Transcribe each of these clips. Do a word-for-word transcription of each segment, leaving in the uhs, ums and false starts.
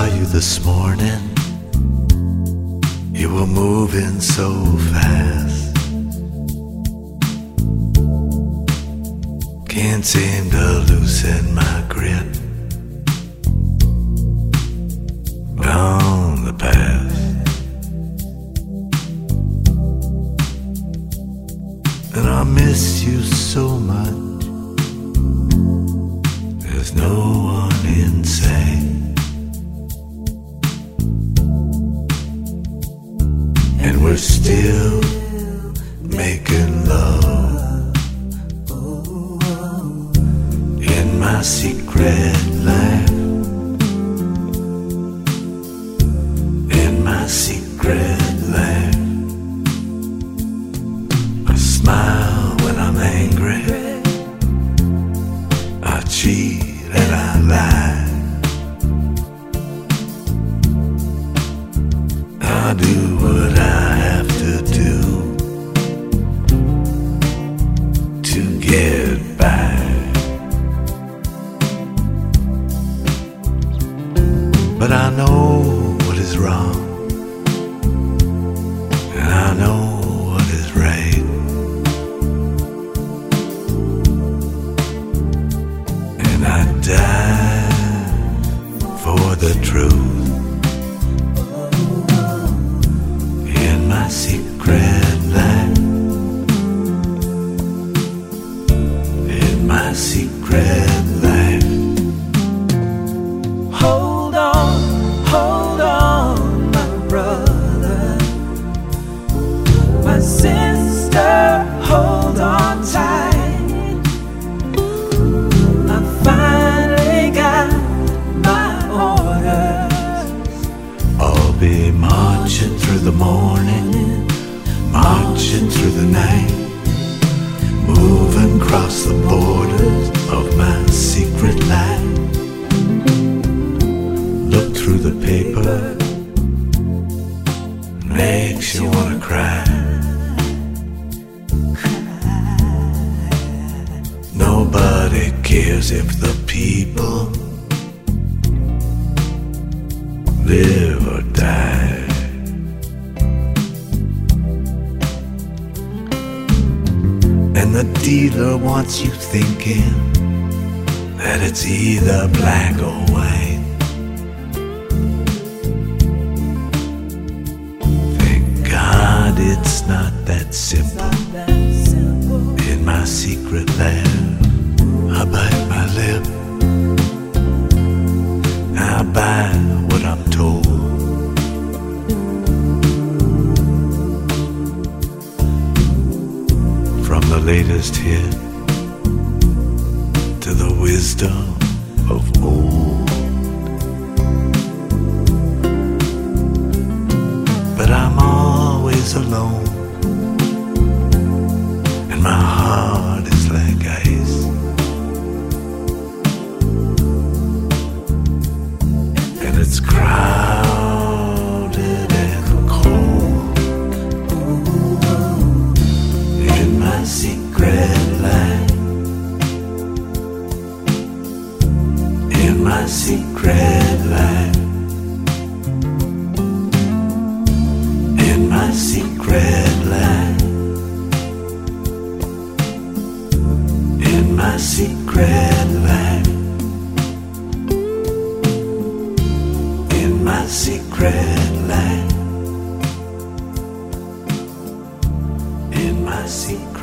saw you this morning, you were moving so fast. Can't seem to loosen my grip on the past. And I miss you so much, there's no one insane. And we're still making love in my secret life, in my secret life. I smile when I'm angry, I cheat and I lie. I do what I have to do to get by. But I know what is wrong, and I know what is right, and I die for the truth. My secret life, in my secret life. Hold on, hold on, my brother, my sister, hold on tight. I finally got my orders. I'll be marching through the morning, marching through the night, moving across the borders of my secret life. Look through the paper, makes you wanna cry. Nobody cares if the people live or die. And the dealer wants you thinking that it's either black or white, thank God it's not that simple. In my secret land, I bite my lip, I buy what I'm told. From the latest hit to the wisdom of old. But I'm always alone, and my heart is like ice. And it's crowded and cold in my secret life, in my secret life, in my secret life, in my secret life, in my secret life, in my secret life, in my secret life.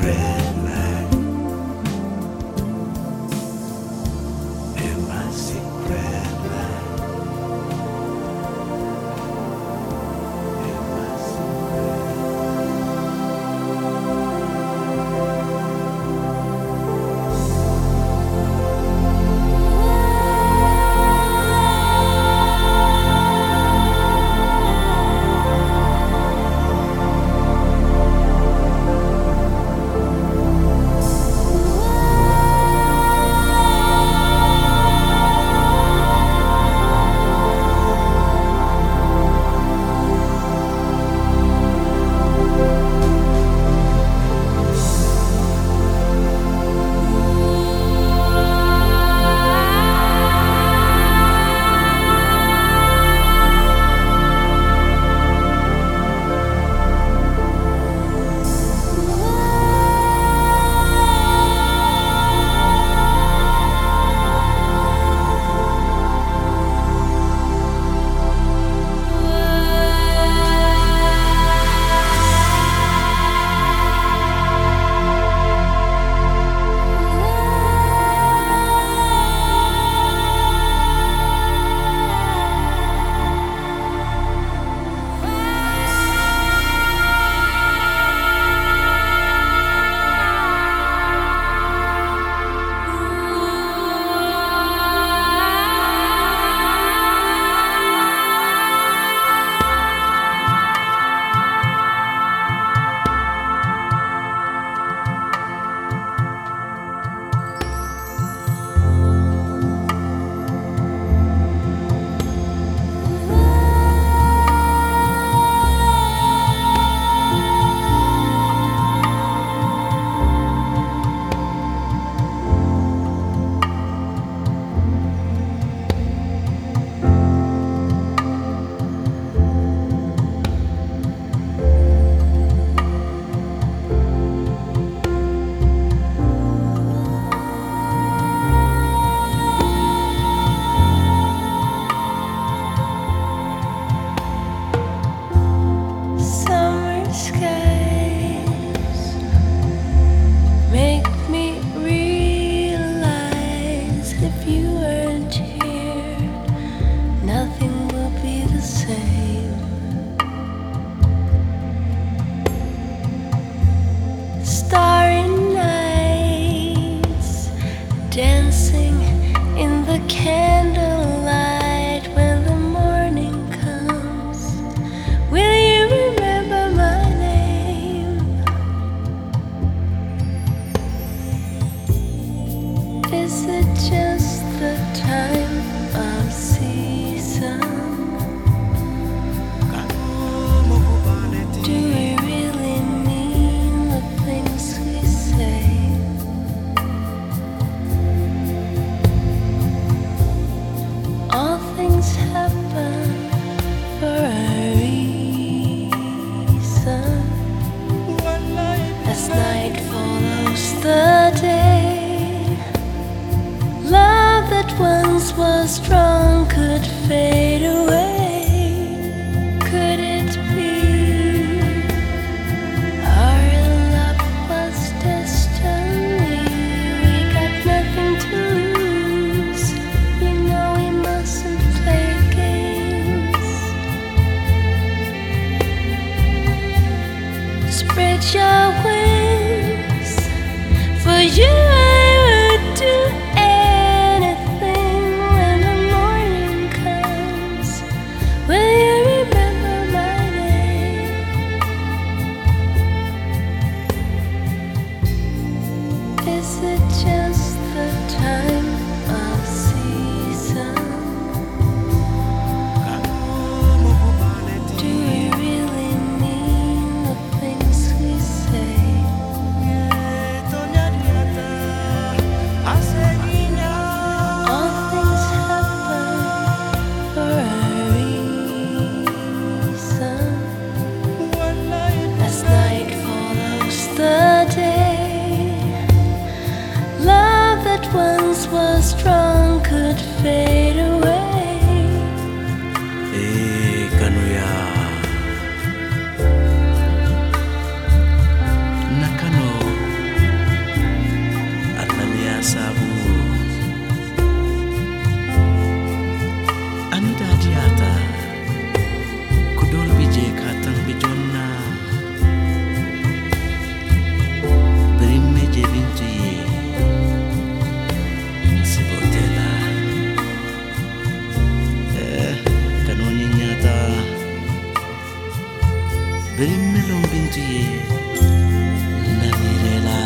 Brimmi lombintie la virela la virela.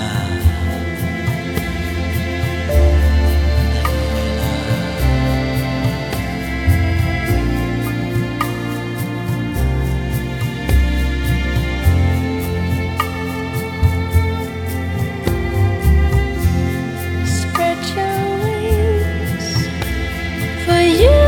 Spread your wings for you.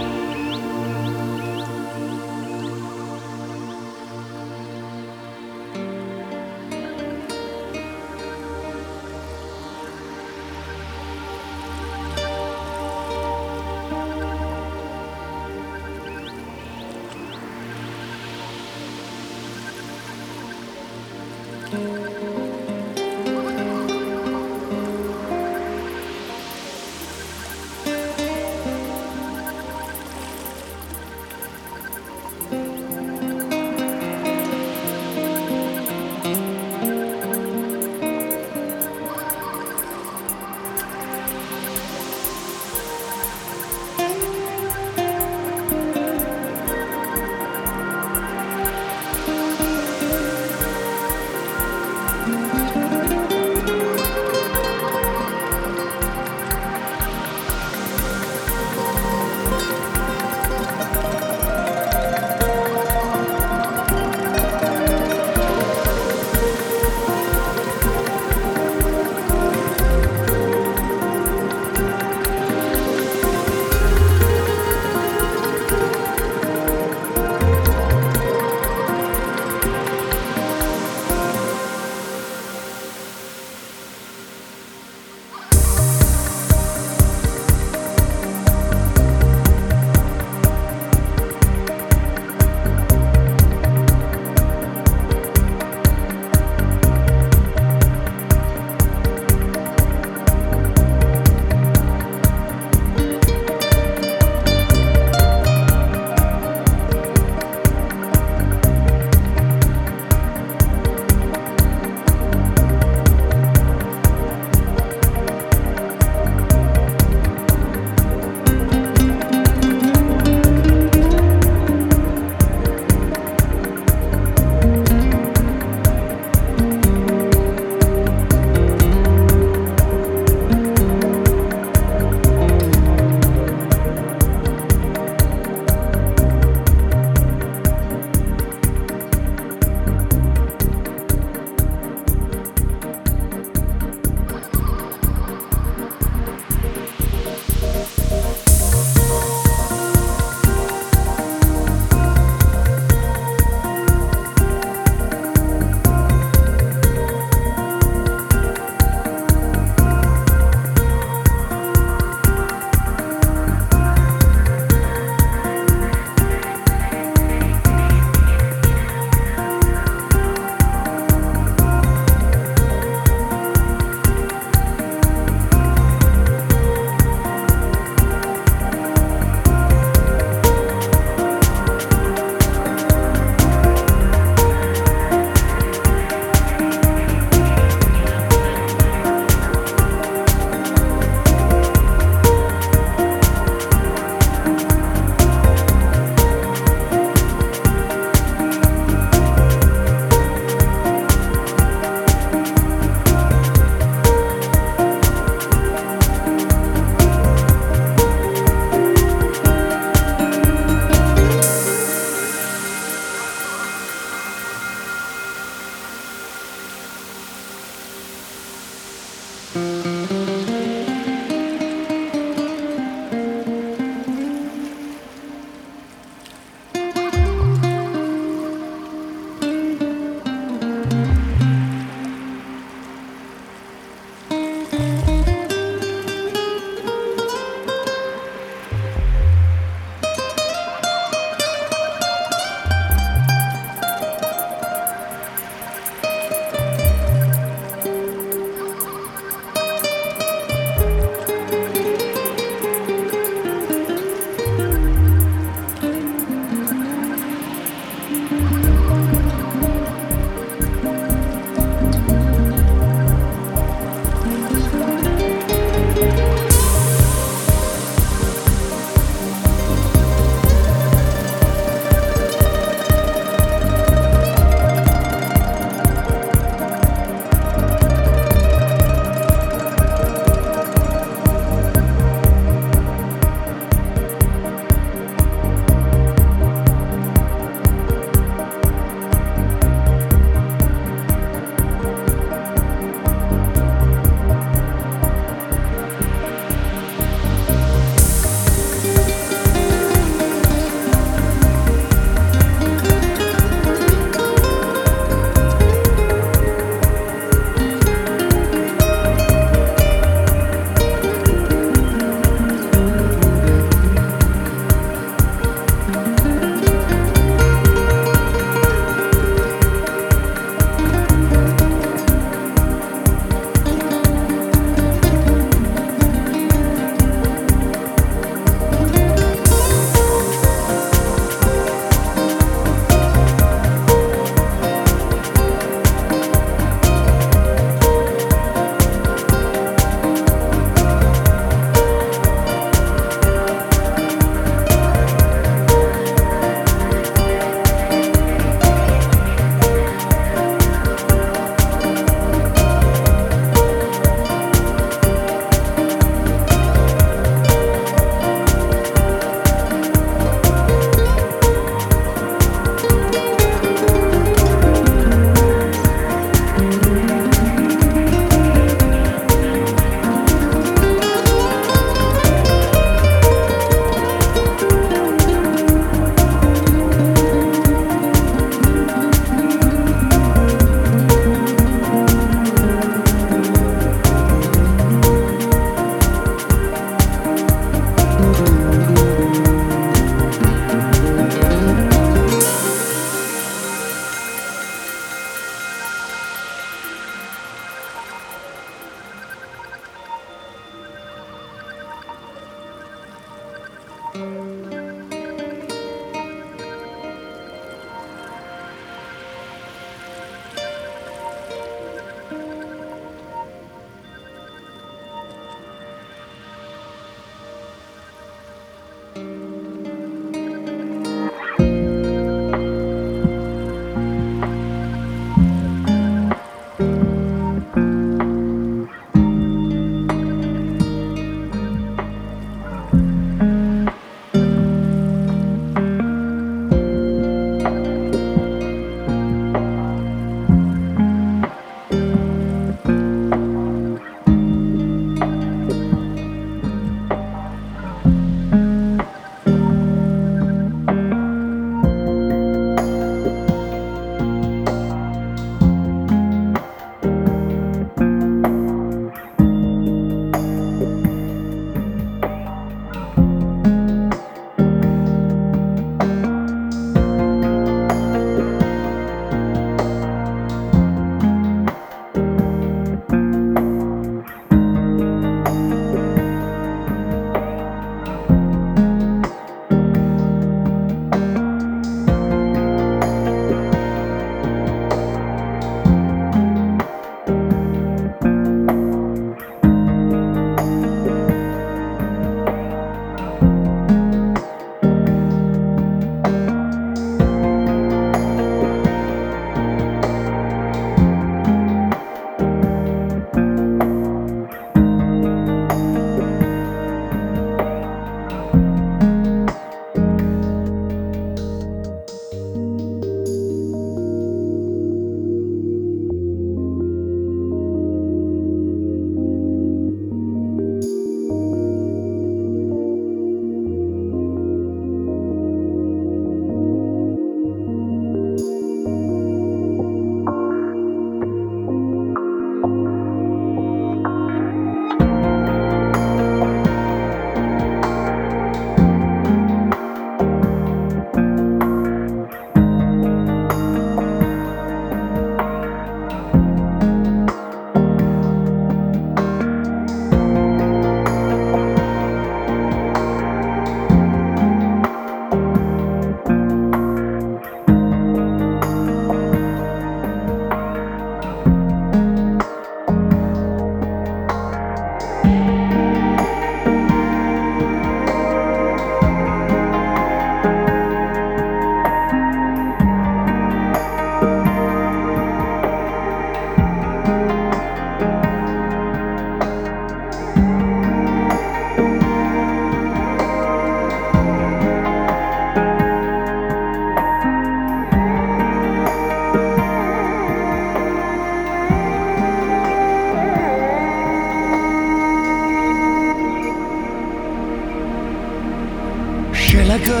Should I go,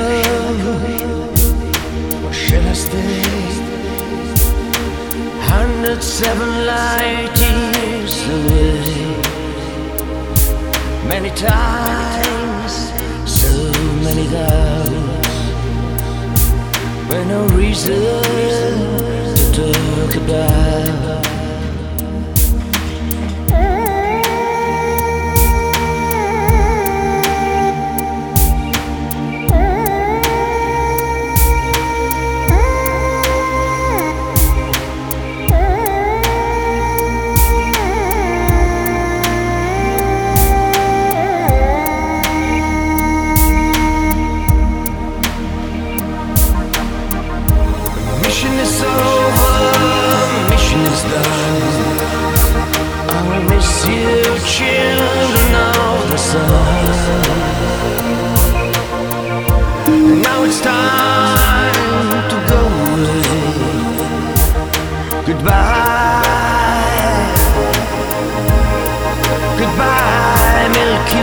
or should I stay? one hundred seven light years away. Many times, so many doubts, but no reason to talk about. Now it's time to go away. Goodbye, goodbye, Milky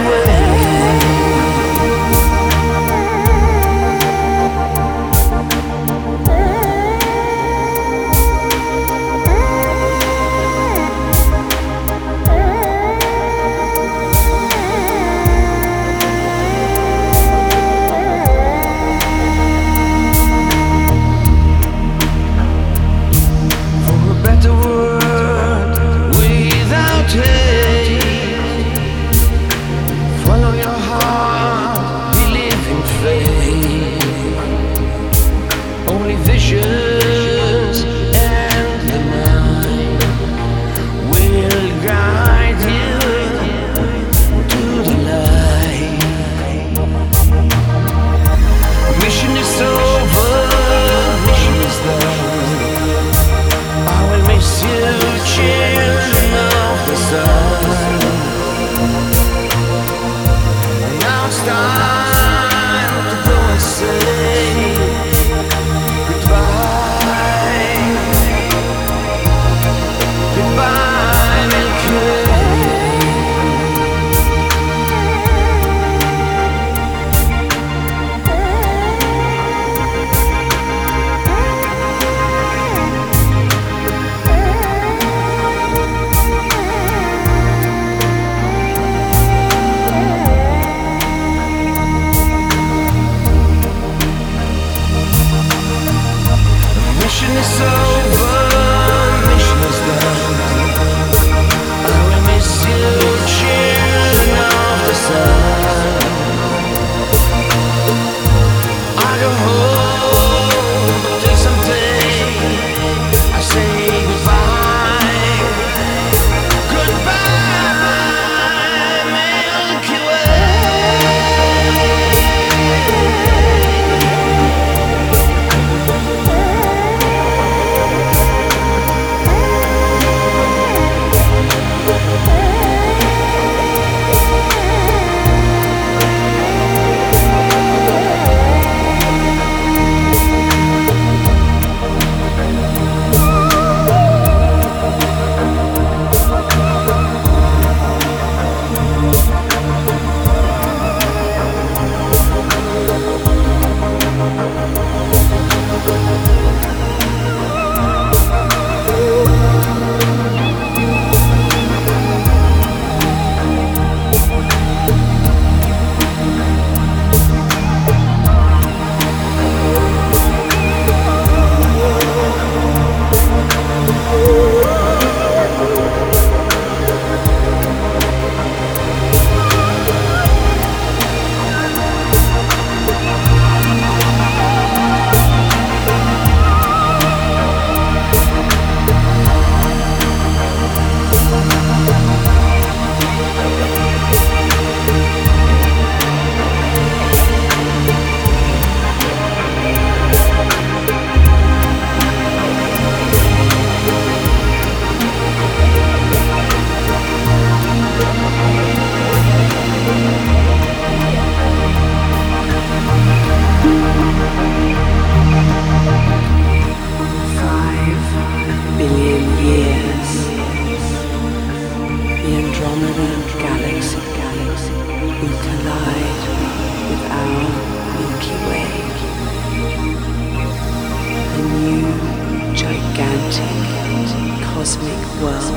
world.